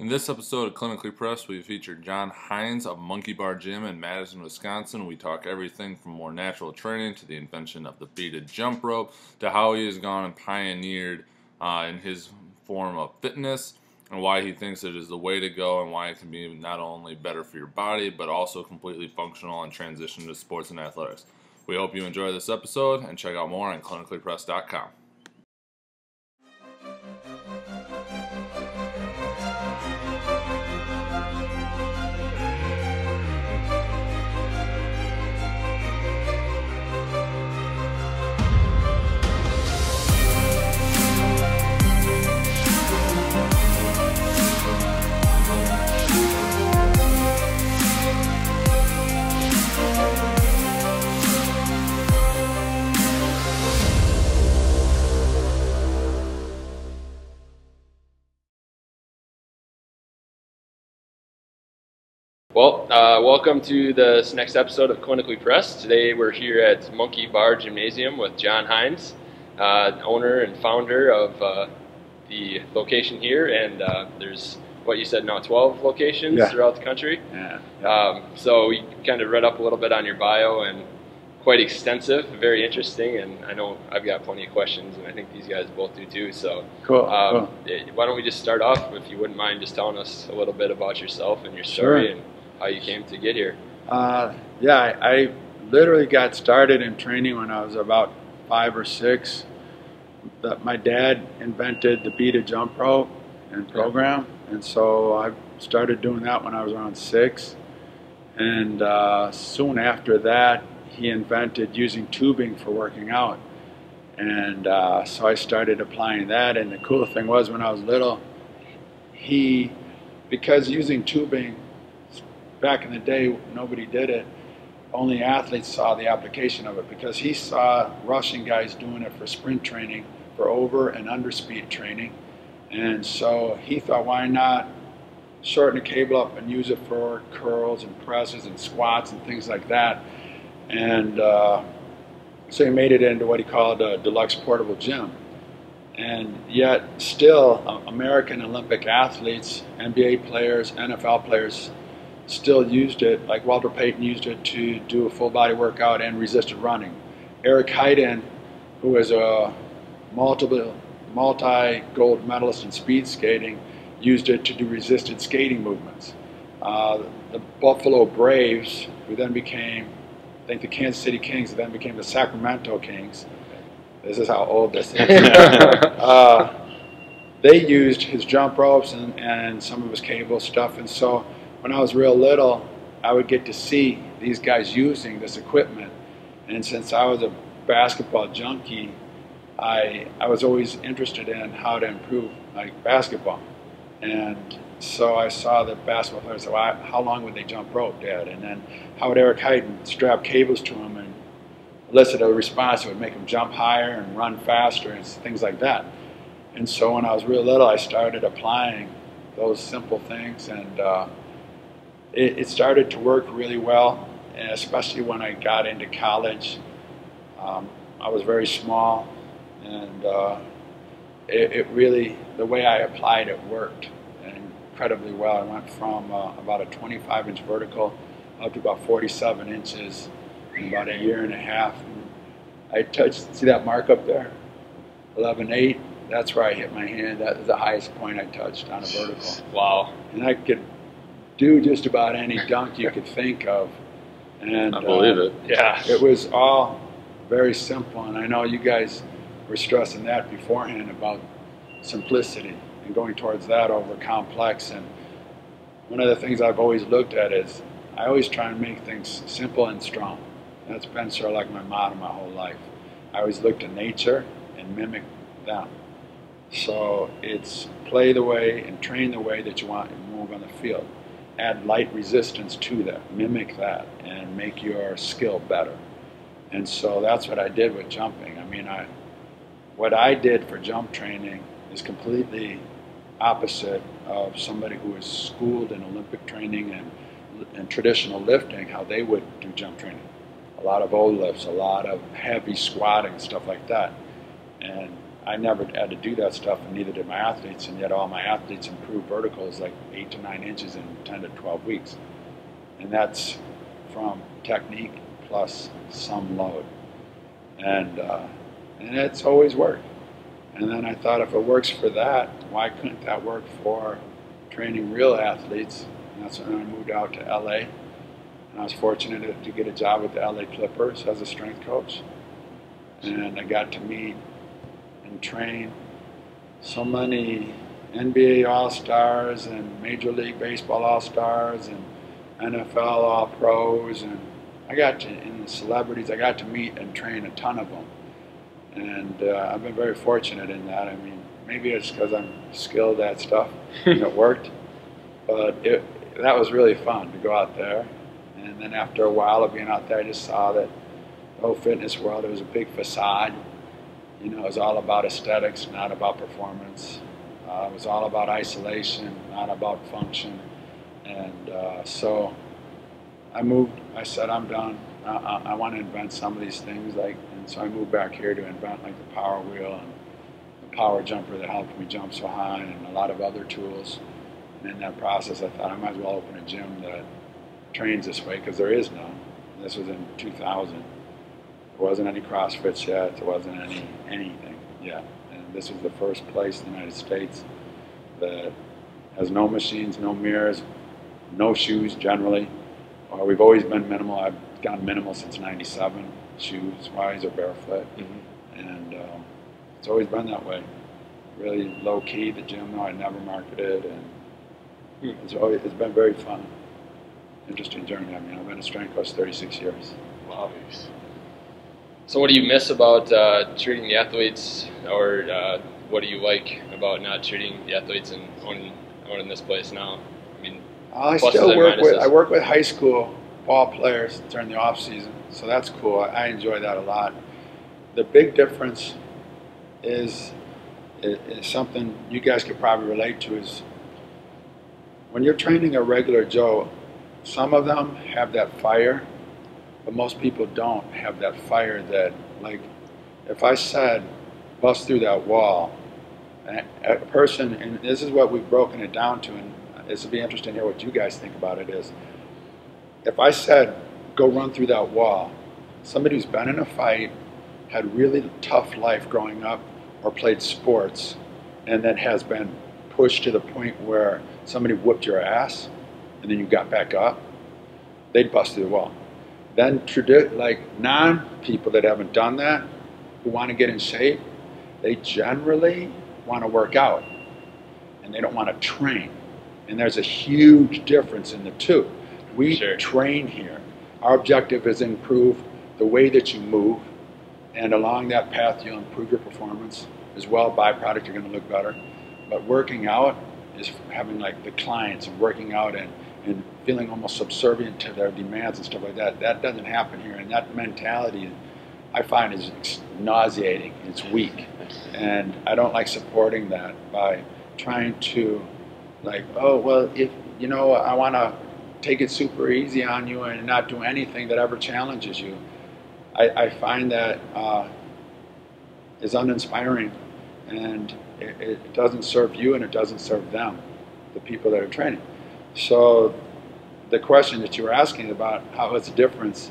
In this episode of Clinically Pressed, we featured John Hinds of Monkey Bar Gym in Madison, Wisconsin. We talk everything from more natural training to the invention of the beaded jump rope to how he has gone and pioneered in his form of fitness and why he thinks it is the way to go and why it can be not only better for your body but also completely functional and transition to sports and athletics. We hope you enjoy this episode and check out more on clinicallypressed.com. Well, welcome to this next episode of Clinically Pressed. Today we're here at Monkey Bar Gymnasium with John Hinds, owner and founder of the location here. And there's, what you said now, 12 locations throughout the country. Yeah. So we kind of read up a little bit on your bio, and quite extensive, very interesting. And I know I've got plenty of questions, and I think these guys both do too. So cool. Why don't we just start off, if you wouldn't mind, just telling us a little bit about yourself and your story. Sure. And how you came to get here. I literally got started in training when I was about 5 or 6. My dad invented the beaded jump rope and program, and so I started doing that when I was around 6. And soon after that, he invented using tubing for working out. And so I started applying that. And the cool thing was, when I was little, because using tubing, back in the day, nobody did it. Only athletes saw the application of it, because he saw Russian guys doing it for sprint training, for over and under speed training. And so he thought, why not shorten the cable up and use it for curls and presses and squats and things like that. And so he made it into what he called a deluxe portable gym. And yet still, American Olympic athletes, NBA players, NFL players, still used it, like Walter Payton used it to do a full body workout and resisted running. Eric Heiden, who is a multi-gold medalist in speed skating, used it to do resisted skating movements. The Buffalo Braves, who then became, I think, the Kansas City Kings, and then became the Sacramento Kings. This is how old this is. They used his jump ropes and some of his cable stuff. And so when I was real little, I would get to see these guys using this equipment. And since I was a basketball junkie, I was always interested in how to improve my basketball. And so I saw the basketball players, so how long would they jump rope, Dad? And then how would Eric Heiden strap cables to him and elicit a response that would make him jump higher and run faster and things like that. And so when I was real little, I started applying those simple things, and it started to work really well, and especially when I got into college. I was very small, and it really, the way I applied it worked incredibly well. I went from about a 25-inch vertical up to about 47 inches in about a year and a half. And I touched, see that mark up there? 11.8, that's where I hit my hand. That was the highest point I touched on a vertical. Wow. And I could do just about any dunk you could think of. And I believe it. Yeah. It was all very simple, and I know you guys were stressing that beforehand about simplicity and going towards that over complex. And one of the things I've always looked at is I always try and make things simple and strong. That's been sort of like my motto my whole life. I always look to nature and mimic them. So it's play the way and train the way that you want and move on the field. Add light resistance to that, mimic that, and make your skill better. And so that's what I did with jumping. I mean, what I did for jump training is completely opposite of somebody who is schooled in Olympic training and traditional lifting, how they would do jump training. A lot of O-lifts, a lot of heavy squatting, stuff like that. And I never had to do that stuff, and neither did my athletes, and yet all my athletes improved verticals like 8 to 9 inches in 10 to 12 weeks. And that's from technique plus some load. And it's always worked. And then I thought, if it works for that, why couldn't that work for training real athletes? And that's when I moved out to LA. And I was fortunate to get a job with the LA Clippers as a strength coach. And I got to meet and train so many NBA All-Stars and Major League Baseball All-Stars and NFL All-Pros, and I got to, and the celebrities, I got to meet and train a ton of them. And I've been very fortunate in that. I mean, maybe it's because I'm skilled at stuff and it worked, but that was really fun to go out there. And then after a while of being out there, I just saw that the whole fitness world, it was a big facade. You know, it was all about aesthetics, not about performance. It was all about isolation, not about function. And so I moved. I said, I'm done. I want to invent some of these things. And so I moved back here to invent like the Power Wheel and the Power Jumper that helped me jump so high, and a lot of other tools. And in that process, I thought I might as well open a gym that trains this way, because there is none. This was in 2000. There wasn't any CrossFit yet. There wasn't anything yet. And this was the first place in the United States that has no machines, no mirrors, no shoes generally. We've always been minimal. I've gone minimal since '97, shoes-wise or barefoot. And it's always been that way. Really low-key, the gym, though I never marketed. And it's been very fun. Interesting journey. I mean, I've been a strength coach 36 years. Wow. So what do you miss about treating the athletes, or what do you like about not treating the athletes and owning this place now? I mean, I work with high school ball players during the off season, so that's cool. I enjoy that a lot. The big difference is something you guys could probably relate to is when you're training a regular Joe, some of them have that fire, but most people don't have that fire that, like, if I said, bust through that wall, a person, and this is what we've broken it down to, and this would be interesting to hear what you guys think about it, is if I said, go run through that wall, somebody who's been in a fight, had really tough life growing up, or played sports, and then has been pushed to the point where somebody whooped your ass, and then you got back up, they'd bust through the wall. Then like non-people that haven't done that, who want to get in shape, they generally want to work out, and they don't want to train. And there's a huge difference in the two. We train here. Our objective is improve the way that you move, and along that path you'll improve your performance. As well, byproduct, you're gonna look better. But working out is having like the clients and working out and feeling almost subservient to their demands and stuff like that. That doesn't happen here, and that mentality I find is nauseating, it's weak. And I don't like supporting that by trying to, like, oh, well, if, you know, I want to take it super easy on you and not do anything that ever challenges you. I find that is uninspiring, and it doesn't serve you, and it doesn't serve them, the people that are training. So the question that you were asking about how it's a difference,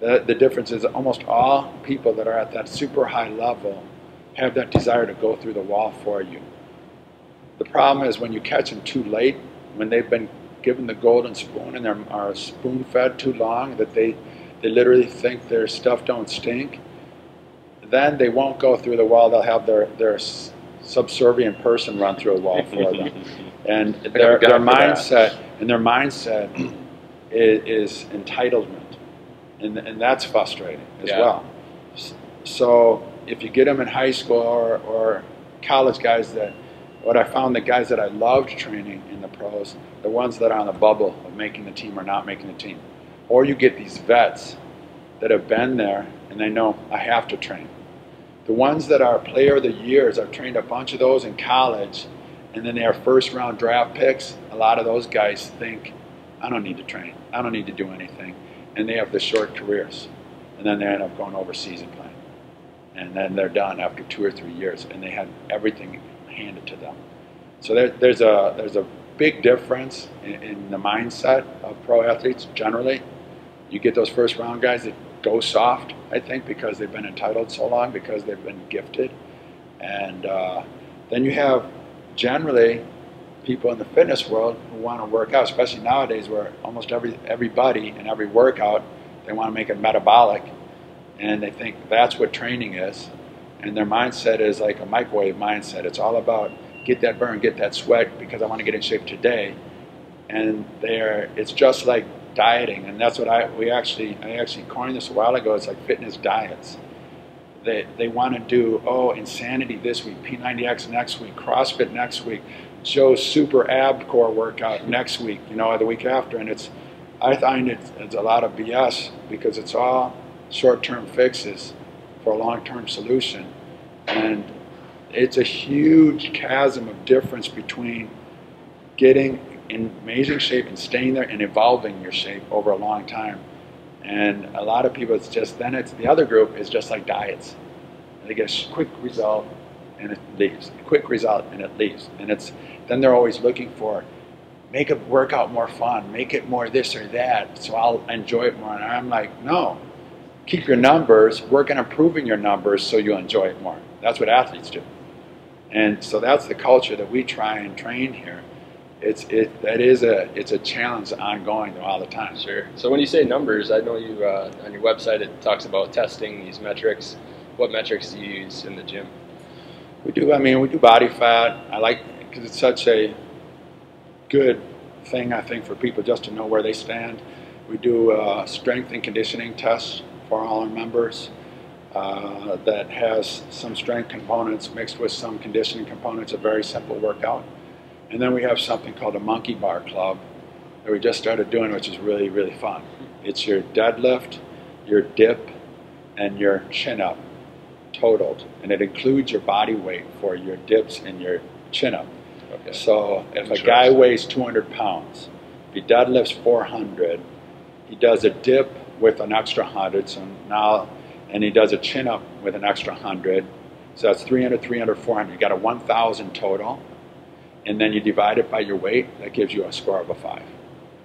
the difference is almost all people that are at that super high level have that desire to go through the wall for you. The problem is when you catch them too late, when they've been given the golden spoon and they are spoon-fed too long, that they literally think their stuff don't stink, then they won't go through the wall. They'll have their subservient person run through a wall for them. And their mindset is entitlement. And that's frustrating as well. So if you get them in high school or college, guys that, what I found, the guys that I loved training in the pros, the ones that are on the bubble of making the team or not making the team. Or you get these vets that have been there and they know, I have to train. The ones that are player of the years, I've trained a bunch of those in college, and then they are first round draft picks. A lot of those guys think, I don't need to train, I don't need to do anything. And they have the short careers. And then they end up going overseas and playing. and then they're done after 2 or 3 years, and they had everything handed to them. So there's a big difference in the mindset of pro athletes generally. You get those first round guys that go soft, I think, because they've been entitled so long, because they've been gifted. And then you have generally people in the fitness world who want to work out, especially nowadays where almost everybody in every workout, they want to make it metabolic, and they think that's what training is. And their mindset is like a microwave mindset. It's all about get that burn, get that sweat, because I want to get in shape today. And it's just like dieting, and that's what I actually coined this a while ago. It's like fitness diets. They want to do, oh, Insanity this week, P90X next week, CrossFit next week, Joe's super ab core workout next week, you know, or the week after. And I find it's a lot of BS, because it's all short-term fixes for a long-term solution. And it's a huge chasm of difference between getting in amazing shape and staying there and evolving your shape over a long time. And a lot of people, the other group is just like diets. They get a quick result and it leaves, a quick result and it leaves. And then they're always looking for, make a workout more fun, make it more this or that, so I'll enjoy it more. And I'm like, no, keep your numbers, work on improving your numbers so you enjoy it more. That's what athletes do. And so that's the culture that we try and train here. It's a challenge ongoing all the time. Sure. So when you say numbers, I know you on your website it talks about testing these metrics. What metrics do you use in the gym? We do body fat. I like, because it's such a good thing, I think, for people just to know where they stand. We do strength and conditioning tests for all our members that has some strength components mixed with some conditioning components. A very simple workout. And then we have something called a Monkey Bar Club that we just started doing, which is really, really fun. It's your deadlift, your dip, and your chin-up totaled. And it includes your body weight for your dips and your chin-up. Okay. So if a guy weighs 200 pounds, if he deadlifts 400, he does a dip with an extra 100, and he does a chin-up with an extra 100. So that's 300, 300, 400. You got a 1,000 total. And then you divide it by your weight, that gives you a score of a 5.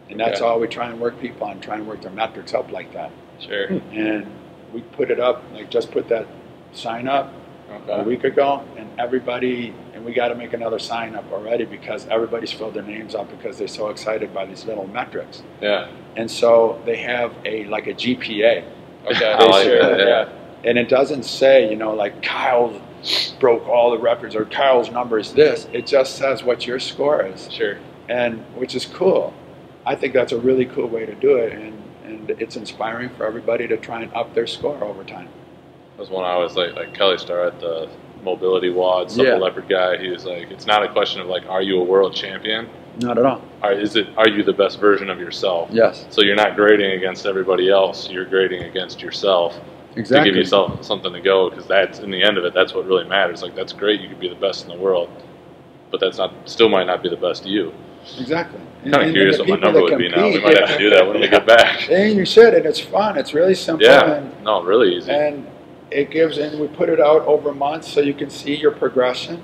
And that's all we try and work people on, try and work their metrics up like that. Sure. And we put it up, like just put that sign up a week ago, and we got to make another sign up already, because everybody's filled their names up because they're so excited by these little metrics. Yeah. And so they have like a GPA. Okay. And it doesn't say, you know, like Kyle broke all the records or Kyle's number is this. It just says what your score is. Sure. And which is cool. I think that's a really cool way to do it, and it's inspiring for everybody to try and up their score over time. That was one I was like Kelly Starr at the Mobility Wad, Supple Leopard guy. He was like, it's not a question of like, are you a world champion? Not at all. Are you the best version of yourself? Yes. So you're not grading against everybody else. You're grading against yourself. Exactly. To give yourself something to go, because that's, in the end of it, that's what really matters. Like, that's great, you could be the best in the world, but that's still might not be the best you. Exactly. I'm kind of curious what my number would be now. We might have to do that when we get back. And you should, and it's fun. It's really simple. Yeah. No, really easy. And it gives, and we put it out over months so you can see your progression.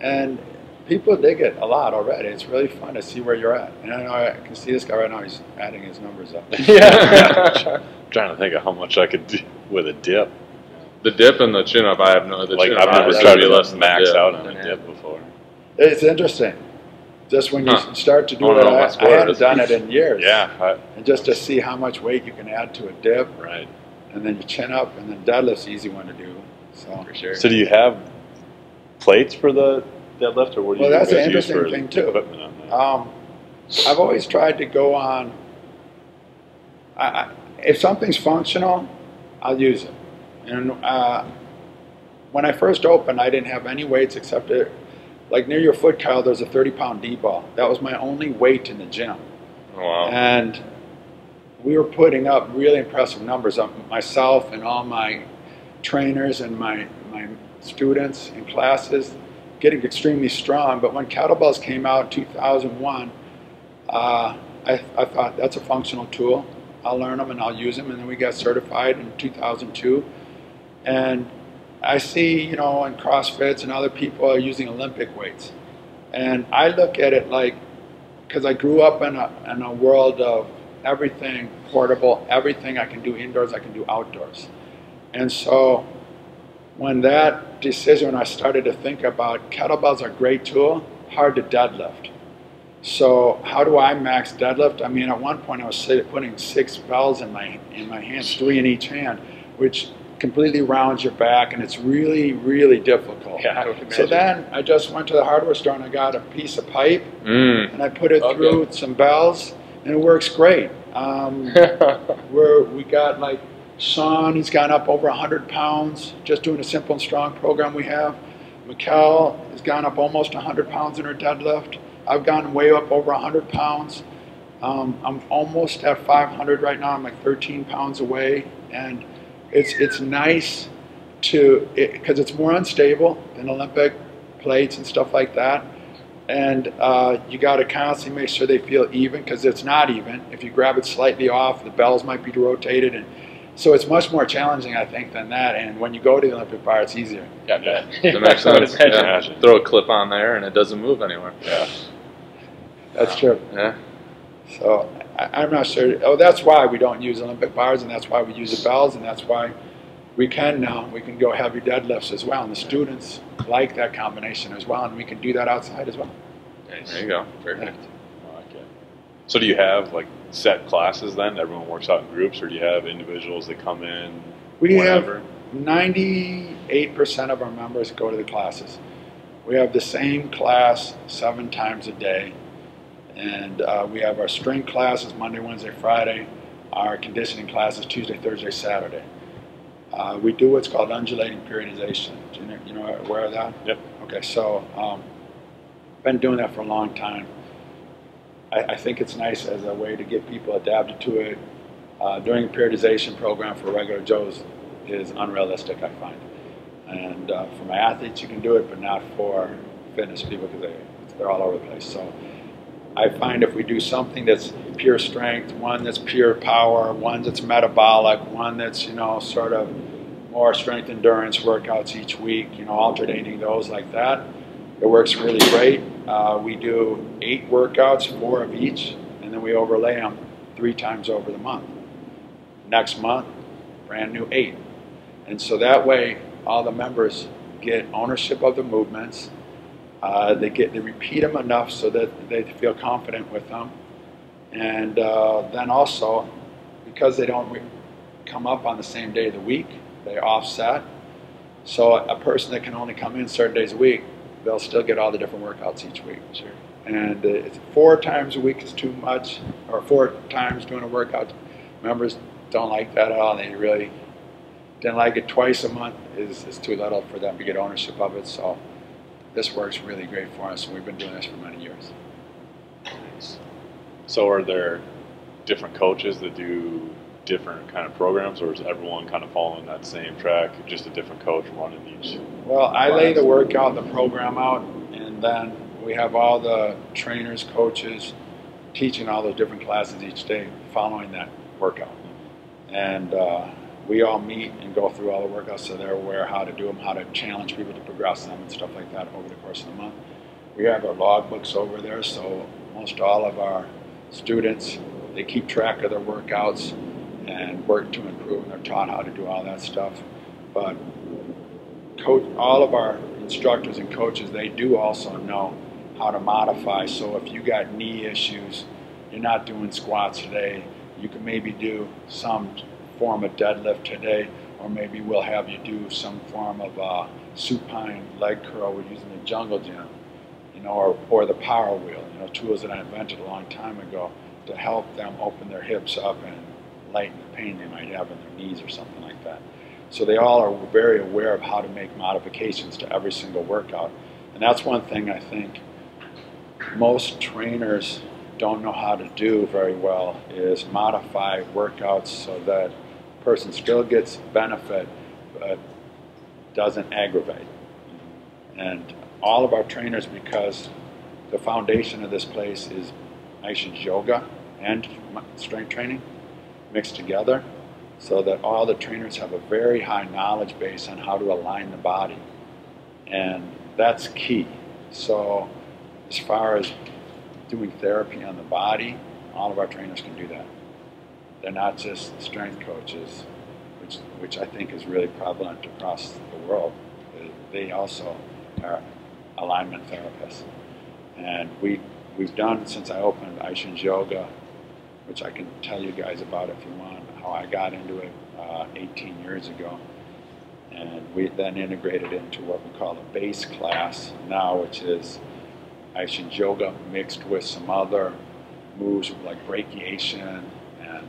And people dig it a lot already. It's really fun to see where you're at. And I know I can see this guy right now, he's adding his numbers up. Yeah. I'm trying to think of how much I could do with a dip. The dip and the chin-up, I have no idea. Like, I've never tried to max out on a dip before. It's interesting. Just when you start to do it, I hadn't done it in years. Yeah. And just to see how much weight you can add to a dip. Right. And then your chin-up, and then deadlift's the easy one to do. So. For sure. So do you have plates for the deadlift, or what do you guys use for equipment on that? Well, that's an interesting thing, too. I've always tried to go on... if something's functional, I'll use it. And when I first opened, I didn't have any weights except like near your foot, Kyle, there's a 30-pound D-ball. That was my only weight in the gym. Wow. And we were putting up really impressive numbers. Myself and all my trainers and my students in classes getting extremely strong. But when kettlebells came out in 2001, I thought that's a functional tool. I'll learn them and I'll use them. And then we got certified in 2002. And I see, you know, in CrossFits and other people are using Olympic weights. And I look at it like, because I grew up in a world of everything portable, everything I can do indoors, I can do outdoors. And so when that decision, when I started to think about kettlebells are a great tool, hard to deadlift. So how do I max deadlift? I mean, at one point I was putting 6 bells in my hands, 3 in each hand, which completely rounds your back, and it's really, really difficult. Yeah, so then I just went to the hardware store and I got a piece of pipe and I put it through some bells, and it works great. We got like Sean, he's gone up over 100 pounds just doing a simple and strong program we have. Mikkel has gone up almost 100 pounds in her deadlift. I've gone way up over 100 pounds. I'm almost at 500 right now. I'm like 13 pounds away, and it's nice to, because it's more unstable than Olympic plates and stuff like that. And you got to constantly make sure they feel even, because it's not even. If you grab it slightly off, the bells might be rotated. And so it's much more challenging, I think, than that. And when you go to the Olympic bar, it's easier. Yeah. That makes sense. Yeah. Throw a clip on there and it doesn't move anywhere. Yeah. That's true. Yeah. So I'm not sure. Oh, that's why we don't use Olympic bars, and that's why we use the bells, and that's why we can now. We can go heavy deadlifts as well, and the students like that combination as well, and we can do that outside as well. Nice. There you go. Perfect. Yeah. I like it. So do you have, like, set classes then? Everyone works out in groups, or do you have individuals that come in whenever? We have 98% of our members go to the classes. We have the same class 7 times a day. And we have our strength classes Monday, Wednesday, Friday. Our conditioning classes Tuesday, Thursday, Saturday. We do what's called undulating periodization. Do you know, aware of that? Yep. Okay, so been doing that for a long time. I think it's nice as a way to get people adapted to it. Doing a periodization program for regular Joes is unrealistic, I find. And for my athletes, you can do it, but not for fitness people, because they're all over the place. So I find if we do something that's pure strength, one that's pure power, one that's metabolic, one that's, you know, sort of more strength endurance workouts each week, you know, alternating those like that, it works really great. We do 8 workouts, 4 of each, and then we overlay them 3 times over the month. Next month, brand new 8. And so that way, all the members get ownership of the movements. They repeat them enough so that they feel confident with them, and then also because they don't come up on the same day of the week, they offset. So a person that can only come in certain days a week, they'll still get all the different workouts each week. Sure. And 4 times a week is too much, or 4 times doing a workout. Members don't like that at all. They really didn't like it. Twice a month is too little for them to get ownership of it. So this works really great for us, and we've been doing this for many years. Nice. So are there different coaches that do different kind of programs, or is everyone kind of following that same track, just a different coach running each? Well, I lay the workout, the program out, and then we have all the trainers, coaches, teaching all those different classes each day following that workout. And we all meet and go through all the workouts so they're aware how to do them, how to challenge people to progress them and stuff like that over the course of the month. We have our log books over there, so most all of our students, they keep track of their workouts and work to improve, and they're taught how to do all that stuff. But all of our instructors and coaches, they do also know how to modify. So if you got knee issues, you're not doing squats today, you can maybe do some form of deadlift today, or maybe we'll have you do some form of supine leg curl. We're using the jungle gym, you know, or the power wheel, you know, tools that I invented a long time ago to help them open their hips up and lighten the pain they might have in their knees or something like that. So they all are very aware of how to make modifications to every single workout. And that's one thing I think most trainers don't know how to do very well, is modify workouts so that person still gets benefit but doesn't aggravate. And all of our trainers, because the foundation of this place is Iyengar Yoga and strength training mixed together, so that all the trainers have a very high knowledge base on how to align the body. And that's key. So as far as doing therapy on the body, all of our trainers can do that. They're not just strength coaches, which I think is really prevalent across the world. They also are alignment therapists. And we've done, since I opened Iyengar Yoga, which I can tell you guys about if you want, how I got into it 18 years ago. And we then integrated into what we call a base class now, which is Iyengar Yoga mixed with some other moves like brachiation and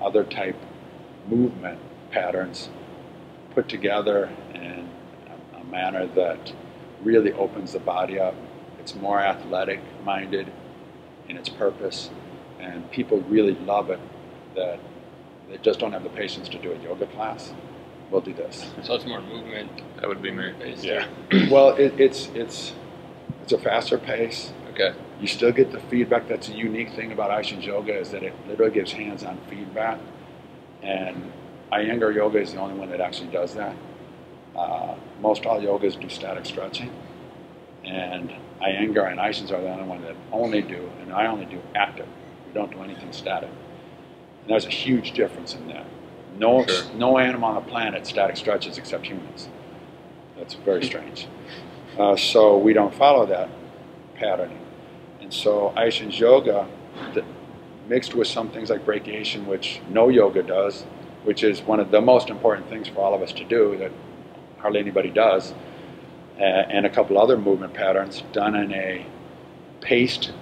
other type movement patterns put together in a manner that really opens the body up. It's more athletic-minded in its purpose, and people really love it. That they just don't have the patience to do a yoga class. We'll do this. So it's more movement. That would be merit-based. Yeah. Well, it's a faster pace. Okay. You still get the feedback. That's a unique thing about Iyengar Yoga, is that it literally gives hands-on feedback. And Iyengar Yoga is the only one that actually does that. Most all yogas do static stretching. And Iyengar and Iyengar are the only one that only do, and I only do active. We don't do anything static. And there's a huge difference in that. No, sure. No animal on the planet static stretches except humans. That's very strange. So we don't follow that patterning. And so Iyengar Yoga, mixed with some things like brachiation, which no yoga does, which is one of the most important things for all of us to do that hardly anybody does, and a couple other movement patterns done in a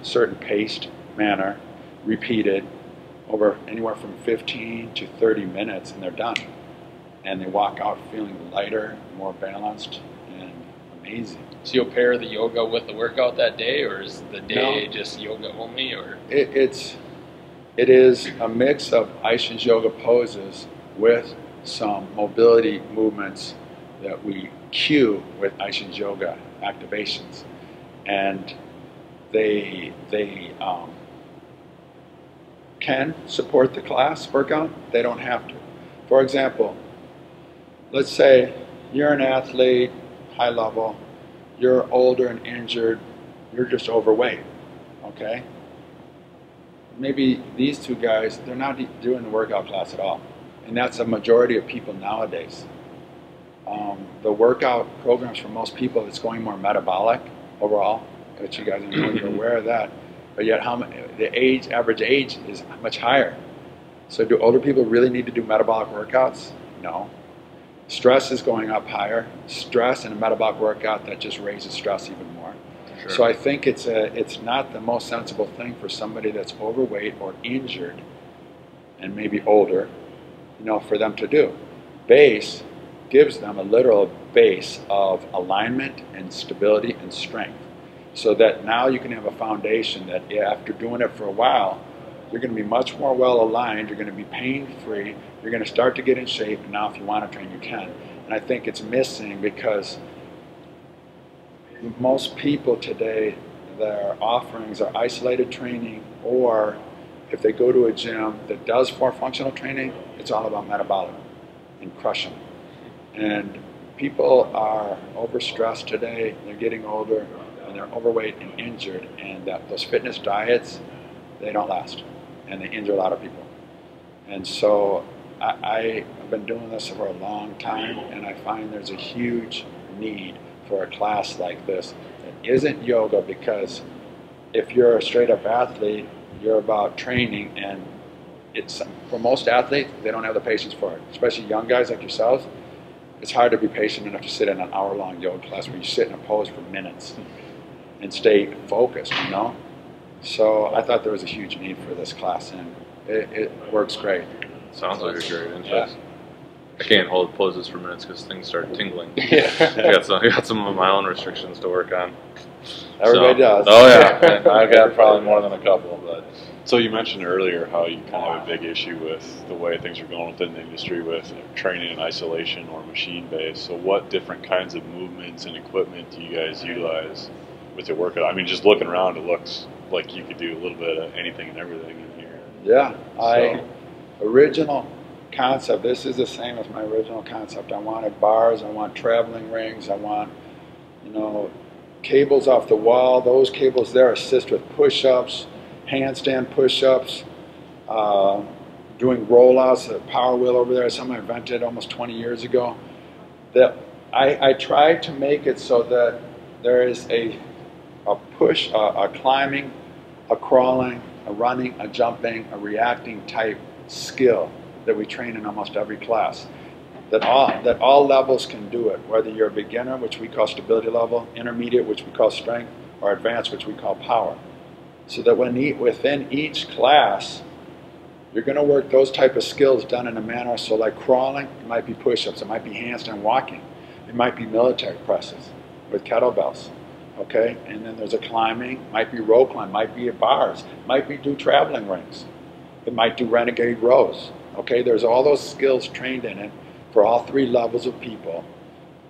certain paced manner, repeated over anywhere from 15 to 30 minutes, and they're done. And they walk out feeling lighter, more balanced, and amazing. So you'll pair the yoga with the workout that day, or is the day just yoga only? Or it is a mix of Iyengar Yoga poses with some mobility movements that we cue with Iyengar Yoga activations, and they can support the class workout. They don't have to. For example, let's say you're an athlete, high level, you're older and injured, you're just overweight, okay? Maybe these two guys, they're not doing the workout class at all. And that's a majority of people nowadays. The workout programs for most people, it's going more metabolic overall, which you guys are aware of that. But yet the average age is much higher. So do older people really need to do metabolic workouts? No. Stress is going up higher. Stress and a metabolic workout, that just raises stress even more. Sure. So I think it's not the most sensible thing for somebody that's overweight or injured and maybe older, you know, for them to do. Base gives them a literal base of alignment and stability and strength, so that now you can have a foundation that after doing it for a while, you're going to be much more well aligned, you're going to be pain-free, you're going to start to get in shape, and now if you want to train, you can. And I think it's missing because most people today, their offerings are isolated training, or if they go to a gym that does for functional training, it's all about metabolic and crushing. And people are overstressed today, they're getting older, and they're overweight and injured, and that those fitness diets, they don't last, and they injure a lot of people. And so I've been doing this for a long time, and I find there's a huge need for a class like this that isn't yoga, because if you're a straight-up athlete, you're about training, and it's for most athletes, they don't have the patience for it, especially young guys like yourselves. It's hard to be patient enough to sit in an hour-long yoga class where you sit in a pose for minutes and stay focused, you know? So I thought there was a huge need for this class, and it works great. Sounds like a great interest. Yeah. I can't hold poses for minutes because things start tingling. Yeah. I got some of my own restrictions to work on. Everybody does. Oh yeah, I've got probably more than a couple. But so you mentioned earlier how you kind of have a big issue with the way things are going within the industry with training in isolation or machine-based. So what different kinds of movements and equipment do you guys utilize with your workout? I mean, just looking around, it looks like you could do a little bit of anything and everything in here. Yeah, so. Original concept. This is the same as my original concept. I wanted bars, I want traveling rings, I want, you know, cables off the wall. Those cables there assist with push-ups, handstand push-ups, doing roll-outs. The Power Wheel over there is something I invented almost 20 years ago. That I tried to make it so that there is a push, a climbing, a crawling, a running, a jumping, a reacting type skill that we train in almost every class. That all levels can do it, whether you're a beginner, which we call stability level, intermediate, which we call strength, or advanced, which we call power. So that within each class, you're going to work those type of skills done in a manner, so like crawling, it might be push-ups, it might be handstand walking, it might be military presses with kettlebells, okay? And then there's a climbing, might be rope climb, might be bars, might be do traveling rings, it might do renegade rows, okay? There's all those skills trained in it for all three levels of people,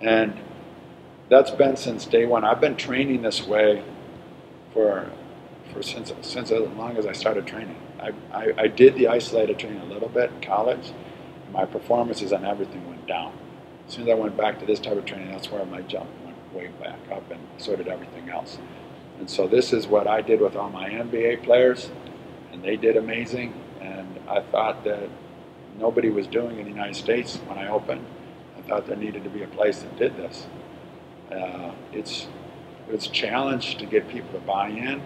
and that's been since day one. I've been training this way since as long as I started training. I did the isolated training a little bit in college, and my performances on everything went down. As soon as I went back to this type of training, that's where my jump went way back up, and so did everything else. And so this is what I did with all my NBA players, and they did amazing, and I thought that nobody was doing it in the United States when I opened. I thought there needed to be a place that did this. It's a challenge to get people to buy in,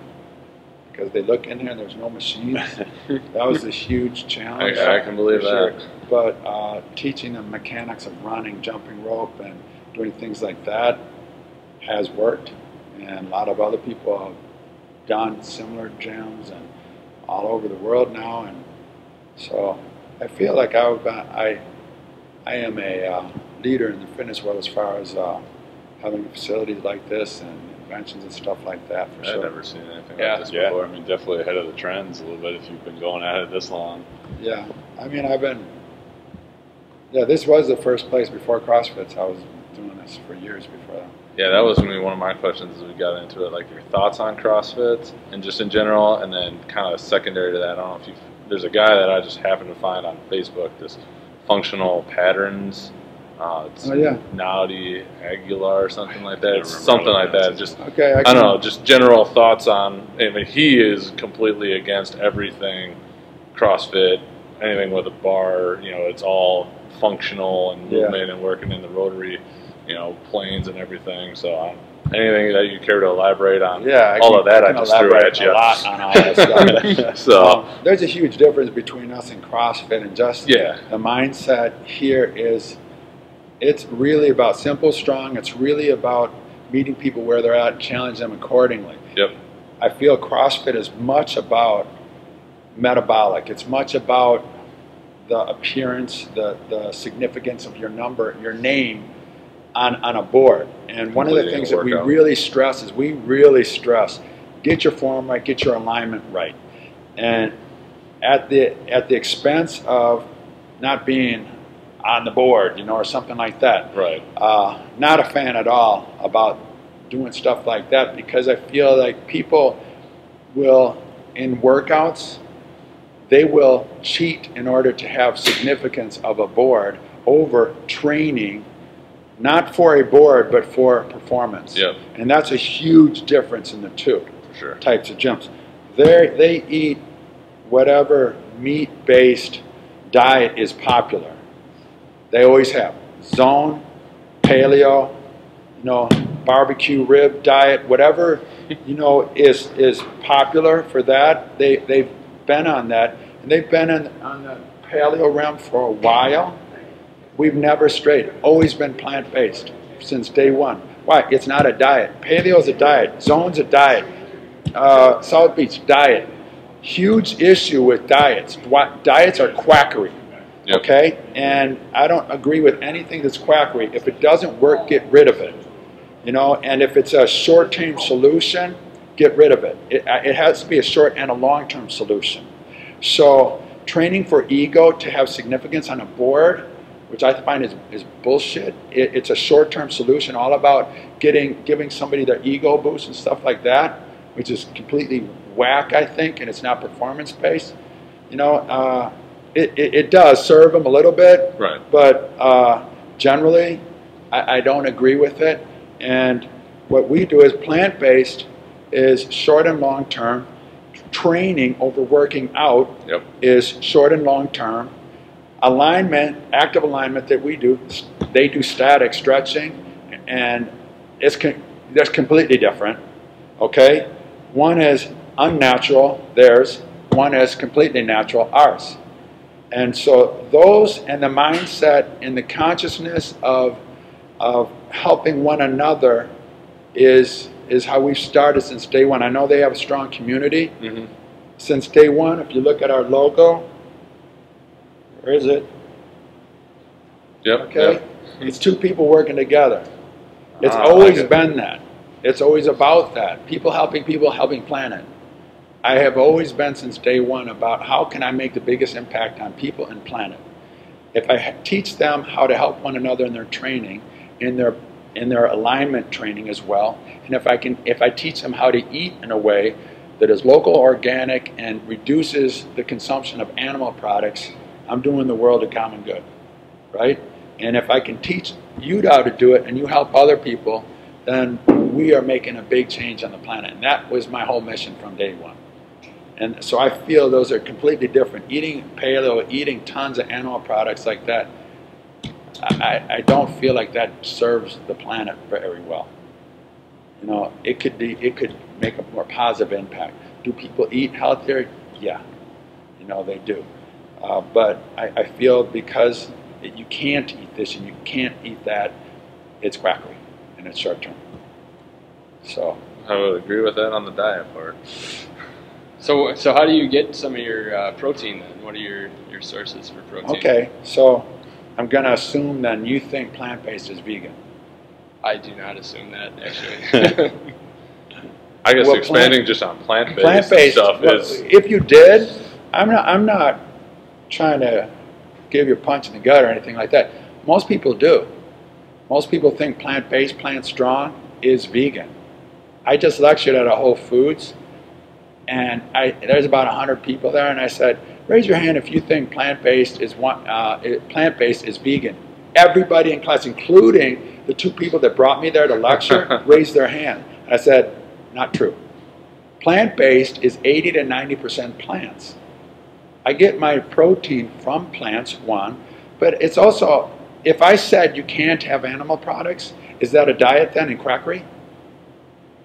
because they look in there and there's no machines. That was a huge challenge. I can believe that. Sure. But teaching them mechanics of running, jumping rope, and doing things like that has worked. And a lot of other people have done similar gyms and all over the world now. And so I feel like I am a leader in the fitness world as far as having facilities like this and inventions and stuff like that, for sure. I've never seen anything like this before. I mean, definitely ahead of the trends a little bit if you've been going at it this long. Yeah, I mean, this was the first place before CrossFit. I was doing this for years before that. Yeah, that was going to be one of my questions as we got into it, like your thoughts on CrossFit and just in general, and then kind of secondary to that, I don't know if you've, there's a guy that I just happened to find on Facebook, this Functional Patterns. Naudi Aguilar or something like that. It's something like that. Just okay, I don't know. Just general thoughts on. I mean, he is completely against everything CrossFit, anything with a bar. You know, it's all functional and movement and working in the rotary, you know, planes and everything. So anything that you care to elaborate on? Yeah, all of that I just threw at you. A lot on all that stuff. So there's a huge difference between us and CrossFit, and just the mindset here is. It's really about simple, strong. It's really about meeting people where they're at and challenge them accordingly. Yep. I feel CrossFit is much about metabolic. It's much about the appearance, the significance of your number, your name on a board. And one of the things that we really stress is get your form right, get your alignment right. And at the expense of not being on the board, you know, or something like that. Right. Not a fan at all about doing stuff like that, because I feel like people will, in workouts, they will cheat in order to have significance of a board over training, not for a board, but for performance. Yep. And that's a huge difference in the two types of gyms. They eat whatever meat-based diet is popular. They always have zone, paleo, you know, barbecue rib diet, whatever, you know, is popular for that. They've been on that, and they've been on the paleo realm for a while. We've never strayed. Always been plant-based since day one. Why? It's not a diet. Paleo is a diet. Zone's a diet. South Beach diet. Huge issue with diets. Diets are quackery. Yep. Okay, and I don't agree with anything that's quackery. If it doesn't work, get rid of it. You know, and if it's a short-term solution, get rid of it. It has to be a short and a long-term solution. So training for ego to have significance on a board, which I find is bullshit. It's a short-term solution, all about giving somebody their ego boost and stuff like that, which is completely whack, I think, and it's not performance-based. You know, it does serve them a little bit, right? But generally, I don't agree with it. And what we do is plant-based is short and long-term. Training over working out is short and long-term. Alignment, active alignment that we do, they do static stretching, and it's that's completely different, okay? One is unnatural, theirs. One is completely natural, ours. And so those and the mindset and the consciousness of helping one another is how we've started since day one. I know they have a strong community. Mm-hmm. Since day one, if you look at our logo, where is it? Yep. Okay. Yep. It's two people working together. It's always been that. It's always about that. People helping planet. I have always been since day one about how can I make the biggest impact on people and planet. If I teach them how to help one another in their training, in their alignment training as well, and if I teach them how to eat in a way that is local, organic, and reduces the consumption of animal products, I'm doing the world a common good, right? And if I can teach you how to do it and you help other people, then we are making a big change on the planet. And that was my whole mission from day one. And so I feel those are completely different. Eating paleo, eating tons of animal products like that, I don't feel like that serves the planet very well. You know, it could make a more positive impact. Do people eat healthier? Yeah, you know, they do. But I feel because you can't eat this and you can't eat that, it's quackery and it's short term. So I would agree with that on the diet part. So how do you get some of your protein then? What are your sources for protein? Okay, so I'm going to assume then you think plant-based is vegan. I do not assume that, actually. I guess expanding just on plant-based stuff is... If you did, I'm not trying to give you a punch in the gut or anything like that. Most people do. Most people think plant-based, plant-strong is vegan. I just lectured at a Whole Foods, and there's about 100 people there, and I said, raise your hand if you think plant-based is vegan. Everybody in class, including the two people that brought me there to lecture, raised their hand. And I said, not true. Plant-based is 80 to 90% plants. I get my protein from plants, one, but it's also, if I said you can't have animal products, is that a diet then in quackery?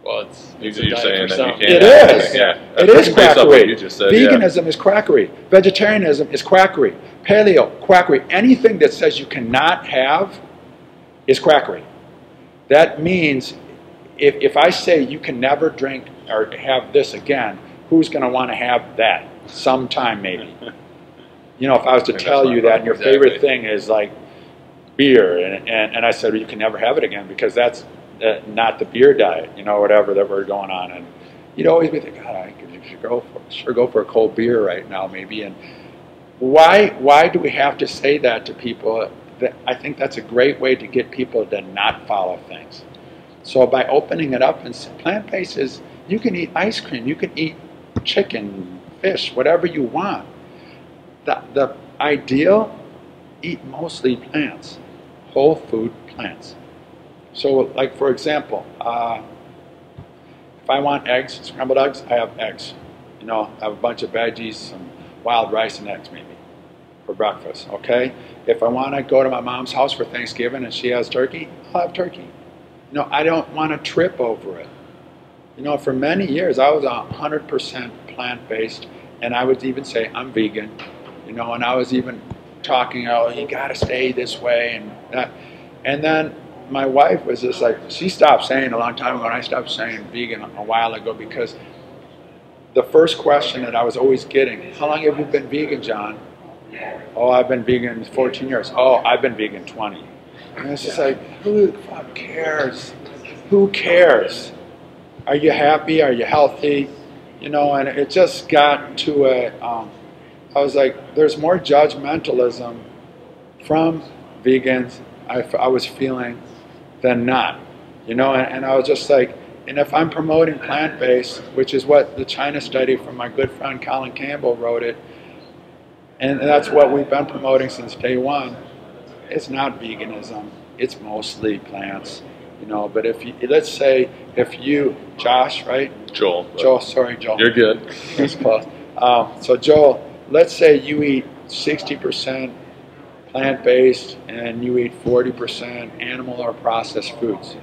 Well, you're saying that you can't. It is. Yeah. It is quackery. You just said, veganism is quackery. Vegetarianism is quackery. Paleo, quackery. Anything that says you cannot have is quackery. That means if I say you can never drink or have this again, who's going to want to have that sometime maybe? You know, if I was to tell you that and your favorite thing is like beer, and I said, well, you can never have it again because that's not the beer diet, you know, whatever that we're going on, and you'd always be thinking, God, I could go for a cold beer right now, maybe. And why do we have to say that to people? I think that's a great way to get people to not follow things. So by opening it up and plant-based is, you can eat ice cream, you can eat chicken, fish, whatever you want. The ideal, eat mostly plants, whole food plants. So, like, for example, if I want eggs, scrambled eggs, I have eggs. You know, I have a bunch of veggies, some wild rice and eggs maybe for breakfast, okay? If I want to go to my mom's house for Thanksgiving and she has turkey, I'll have turkey. You know, I don't want to trip over it. You know, for many years, I was 100% plant-based, and I would even say, I'm vegan, you know, and I was even talking, oh, you got to stay this way and that. And then my wife was just like, she stopped saying a long time ago, and I stopped saying vegan a while ago because the first question that I was always getting, how long have you been vegan, John? Oh, I've been vegan 14 years. Oh, I've been vegan 20. And it's just like, who the fuck cares? Who cares? Are you happy? Are you healthy? You know, and it just got to I was like, there's more judgmentalism from vegans, I was feeling, than not, you know, and I was just like, and if I'm promoting plant-based, which is what the China Study from my good friend Colin Campbell wrote it, And that's what we've been promoting since day one. It's not veganism, it's mostly plants, you know. But if you, let's say if you, Josh, right? Joel, sorry, Joel. You're good. That's close. So Joel, let's say you eat 60% plant-based and you eat 40% animal or processed foods.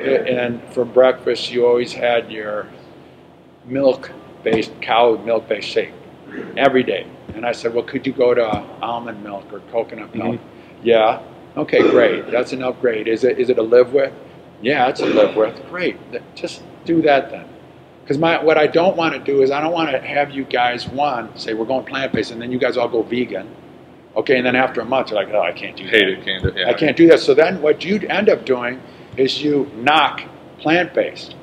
And for breakfast, you always had your milk-based, cow milk-based shake every day. And I said, well, could you go to almond milk or coconut milk? Mm-hmm. Yeah. Okay, great. That's an upgrade. Is it a live with? Yeah, it's a live with. Great. Just do that then. Because what I don't want to do is I don't want to have you guys, one, say we're going plant-based, and then you guys all go vegan. Okay, and then after a month, you're like, oh, I can't do that. I can't do that. So then what you end up doing is you knock plant-based.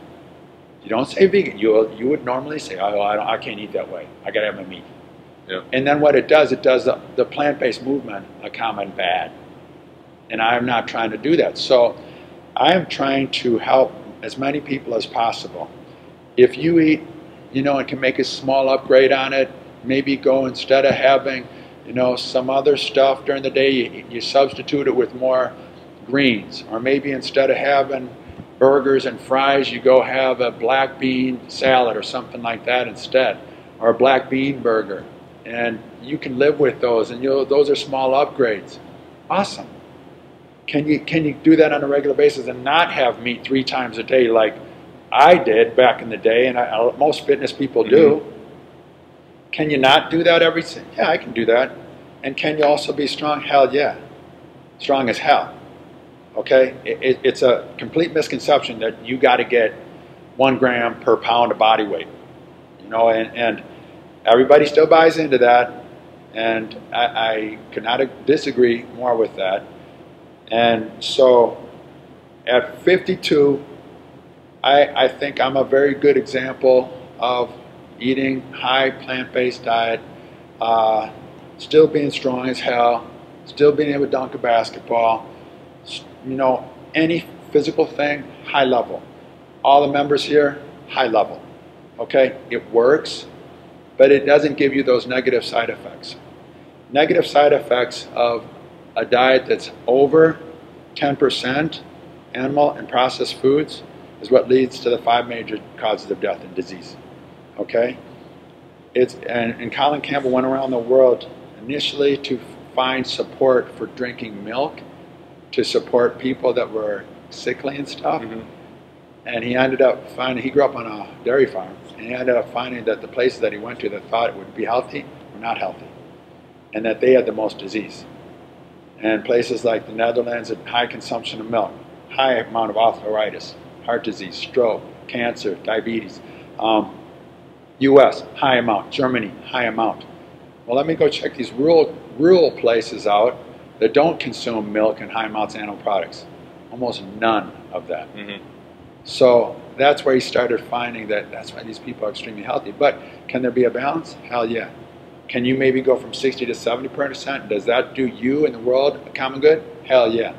You don't say vegan. You would normally say, oh, I can't eat that way. I got to have my meat. Yeah. And then what it does the plant-based movement a common bad. And I'm not trying to do that. So I am trying to help as many people as possible. If you eat, you know, and can make a small upgrade on it, maybe go instead of having, you know, some other stuff during the day, you substitute it with more greens. Or maybe instead of having burgers and fries, you go have a black bean salad or something like that instead, or a black bean burger. And you can live with those, and those are small upgrades. Awesome. Can you do that on a regular basis and not have meat 3 times a day like I did back in the day, and most fitness people do? Mm-hmm. Can you not do that every day? Yeah, I can do that. And can you also be strong? Hell yeah. Strong as hell. Okay? It's a complete misconception that you got to get 1 gram per pound of body weight. You know, and everybody still buys into that. And I could not disagree more with that. And so at 52, I think I'm a very good example of eating high plant-based diet, still being strong as hell, still being able to dunk a basketball, you know, any physical thing, high level. All the members here, high level, okay? It works, but it doesn't give you those negative side effects. Negative side effects of a diet that's over 10% animal and processed foods is what leads to the 5 major causes of death and disease. Okay, and Colin Campbell went around the world initially to find support for drinking milk to support people that were sickly and stuff. Mm-hmm. And he ended up finding, he grew up on a dairy farm, and he ended up finding that the places that he went to that thought it would be healthy were not healthy, and that they had the most disease. And places like the Netherlands had high consumption of milk, high amount of arthritis, heart disease, stroke, cancer, diabetes. U.S., high amount. Germany, high amount. Well, let me go check these rural places out that don't consume milk and high amounts of animal products. Almost none of that. Mm-hmm. So that's where he started finding that that's why these people are extremely healthy. But can there be a balance? Hell yeah. Can you maybe go from 60 to 70%? Does that do you and the world a common good? Hell yeah.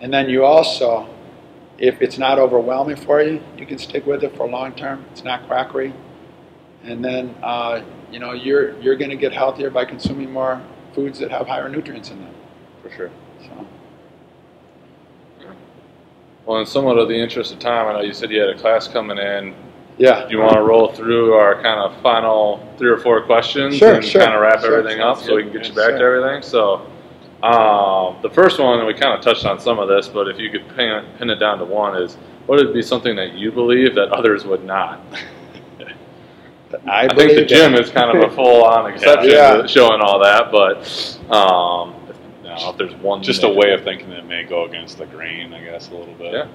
And then you also, if it's not overwhelming for you, you can stick with it for long term. It's not quackery. And then, you know, you're going to get healthier by consuming more foods that have higher nutrients in them. For sure. So. Yeah. Well, in somewhat of the interest of time, I know you said you had a class coming in. Yeah. Do you want to roll through our kind of final 3 or 4 questions and kind of wrap everything up so we can get you back to everything? So the first one, and we kind of touched on some of this, but if you could pin it down to one, is what would be something that you believe that others would not? I think the gym is kind of a full-on exception to showing all that, but if there's one, just a way of thinking that may go against the grain, I guess, a little bit. Yeah.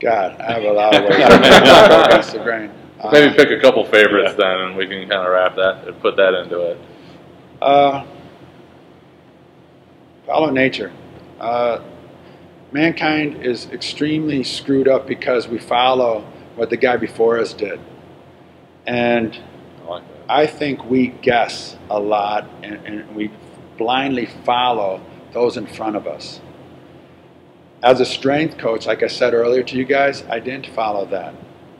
God, I have a lot of ways that go against the grain. Maybe pick a couple favorites then, and we can kind of wrap that and put that into it. Follow nature. Mankind is extremely screwed up because we follow what the guy before us did. And I think we guess a lot and we blindly follow those in front of us. As a strength coach, like I said earlier to you guys, I didn't follow that.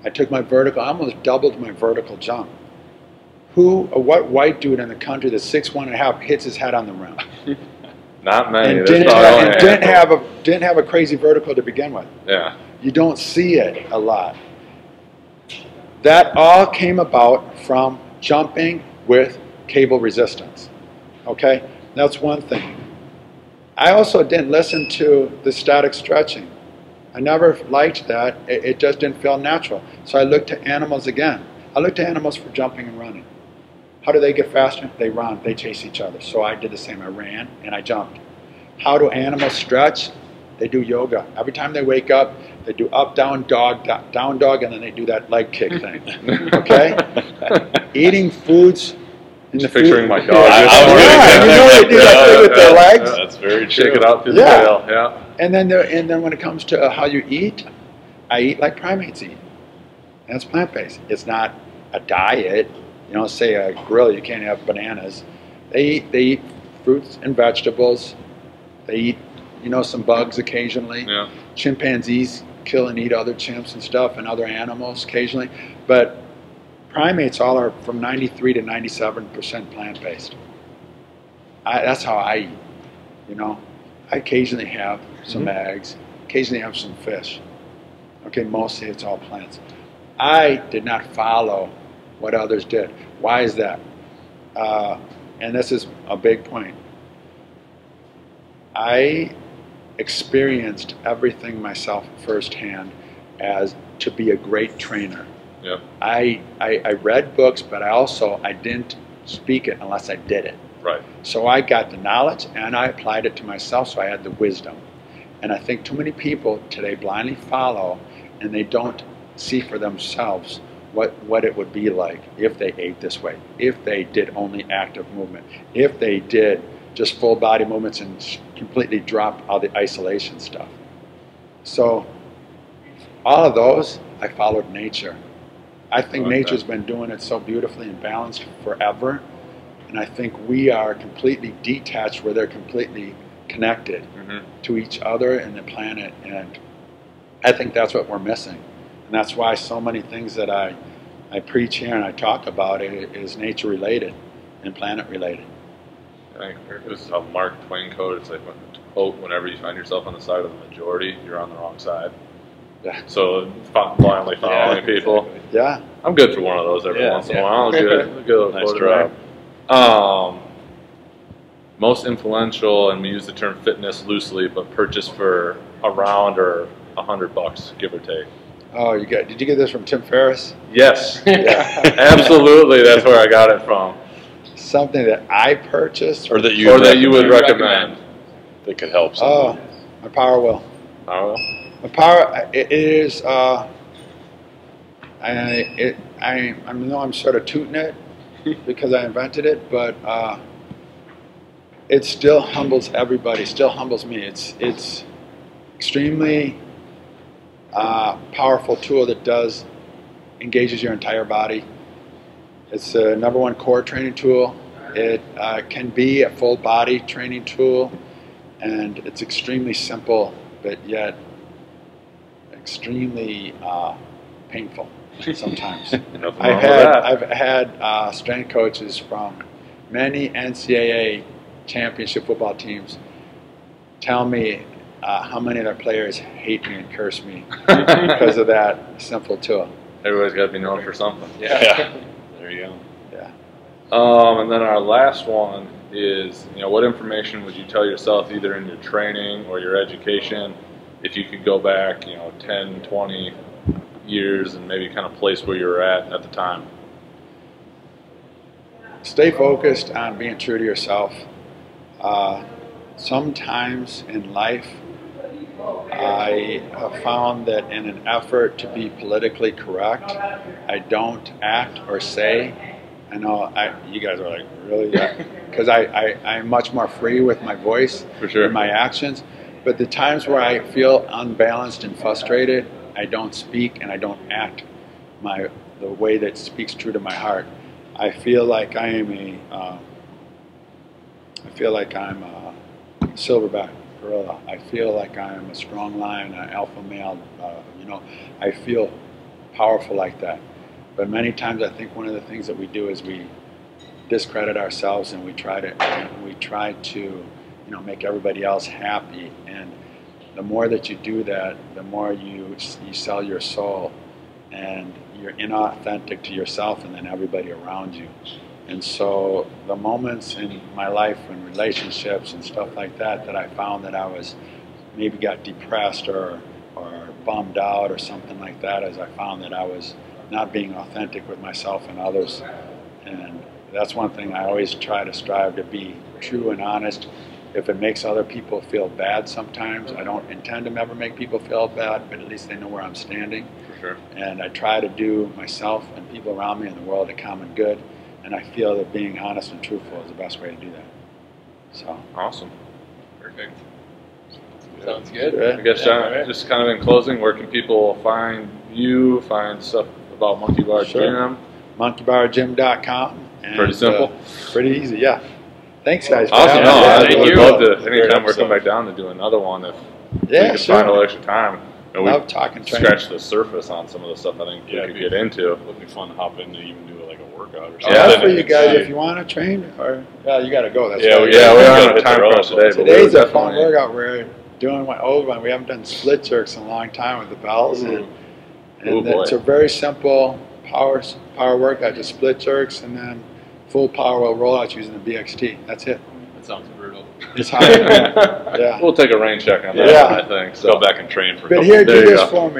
I took my vertical, I almost doubled my vertical jump. What white dude in the country that's 6'1" and a half hits his head on the rim? Not many. And didn't have a crazy vertical to begin with. Yeah. You don't see it a lot. That all came about from jumping with cable resistance. Okay? That's one thing. I also didn't listen to the static stretching. I never liked that. It just didn't feel natural. So I looked to animals again. I looked to animals for jumping and running. How do they get faster? They run. They chase each other. So I did the same. I ran and I jumped. How do animals stretch? They do yoga. Every time they wake up, they do up, down dog, and then they do that leg kick thing. Okay? Eating foods. Just picturing my dog. Yeah, you know they do that thing with their legs. Yeah, that's very true. Shake it out through the tail. Yeah. And then when it comes to how you eat, I eat like primates eat. And it's plant-based. It's not a diet. You know, say a grill, you can't have bananas. They eat fruits and vegetables. They eat, you know, some bugs occasionally. Yeah. Chimpanzees kill and eat other chimps and stuff and other animals occasionally. But primates all are from 93 to 97% plant-based. That's how I eat, you know. I occasionally have some eggs, occasionally have some fish. Okay, mostly it's all plants. I did not follow what others did. Why is that? And this is a big point. I experienced everything myself firsthand as to be a great trainer. Yeah. I read books, but I didn't speak it unless I did it. Right. So I got the knowledge and I applied it to myself, so I had the wisdom. And I think too many people today blindly follow and they don't see for themselves what it would be like if they ate this way, if they did only active movement, if they did just full body movements and completely drop all the isolation stuff. So all of those, I followed nature. I think nature's been doing it so beautifully and balanced forever, and I think we are completely detached where they're completely connected to each other and the planet, and I think that's what we're missing. And that's why so many things that I preach here and I talk about it is nature related and planet related. I think this is how Mark Twain quoted. It's like, quote, whenever you find yourself on the side of the majority, you're on the wrong side. Yeah. So blindly following people. Exactly. Yeah. I'm good for one of those every once in a while. Good. Nice job. Most influential, and we use the term fitness loosely, but purchased for around or $100, give or take. Oh, did you get this from Tim Ferriss? Yes. Yeah. Absolutely, that's where I got it from. Something that I purchased? Or that you would recommend that could help someone. Oh, my Power Wheel. Power Wheel? My Power, it is, I know I'm sort of tooting it because I invented it, but it still humbles everybody, still humbles me. It's extremely... powerful tool that engages your entire body. It's the #1 core training tool. It can be a full body training tool, and it's extremely simple, but yet extremely painful sometimes. I've had strength coaches from many NCAA championship football teams tell me how many of their players hate me and curse me because of that simple tool. Everybody's got to be known for something. Yeah. There you go. Yeah. And then our last one is, you know, what information would you tell yourself either in your training or your education if you could go back, you know, 10, 20 years and maybe kind of place where you were at the time? Stay focused on being true to yourself. Sometimes in life, I have found that in an effort to be politically correct, I don't act or say. I know you guys are like, really? Because I'm much more free with my voice and my actions. But the times where I feel unbalanced and frustrated, I don't speak and I don't act the way that speaks true to my heart. I feel like I'm a silverback gorilla. I feel like I am a strong lion, an alpha male. I feel powerful like that. But many times I think one of the things that we do is we discredit ourselves and we try to, you know, make everybody else happy. And the more that you do that, the more you sell your soul, and you're inauthentic to yourself and then everybody around you. And so the moments in my life and relationships and stuff like that that I found that I was maybe got depressed or bummed out or something like that, as I found that I was not being authentic with myself and others. And that's one thing I always try to strive to be true and honest. If it makes other people feel bad sometimes, I don't intend to ever make people feel bad, but at least they know where I'm standing. For sure. And I try to do myself and people around me in the world a common good. And I feel that being honest and truthful is the best way to do that. So awesome. Perfect. Sounds good. I guess, John, right. Just kind of in closing, where can people find you, find stuff about Monkey Bar Gym? MonkeyBarGym.com. Pretty simple. Pretty easy, yeah. Thanks, guys. Awesome. No, I would love to, anytime we're coming back down to do another one, if we can find a little extra time. And love talking training. Scratch the surface on some of the stuff I think we could get into. It would be fun to hop into, even do like a workout or something. Yeah, for you guys, if you want to train, or you got to go. That's we're on a time crunch today. Today's a fun workout. We're doing my old one. We haven't done split jerks in a long time with the bells, and it's a very simple power workout, just split jerks, and then full power wheel rollouts using the BXT. That's it. That sounds brutal. It's hard. Yeah. We'll take a rain check on that one, I think. So go back and train for a couple of days. But here,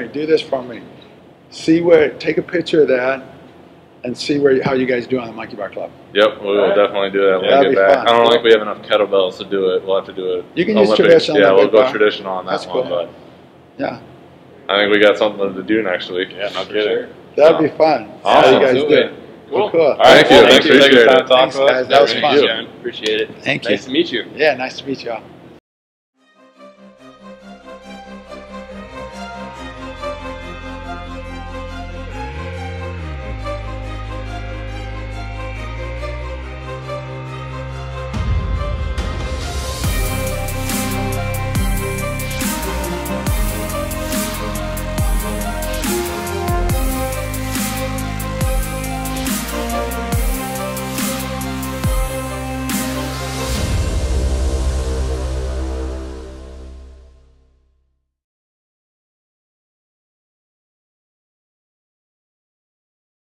do this for me. See where, take a picture of that and see how you guys do on the Monkey Bar Club. Yep, we will definitely do that when we get back. Fun. I don't think we have enough kettlebells to do it. We'll have to do it. You can use traditional. Yeah, we'll go traditional on that. That's one. Cool. But yeah, I think we got something to do next week. Yeah, not kidding. Sure. That'd be fun. Awesome. You guys do. Cool. Cool. All right, thank you. Thanks for taking the time to talk to us. That was fun. Appreciate it. Thank you. Nice to meet you. Yeah, nice to meet you all.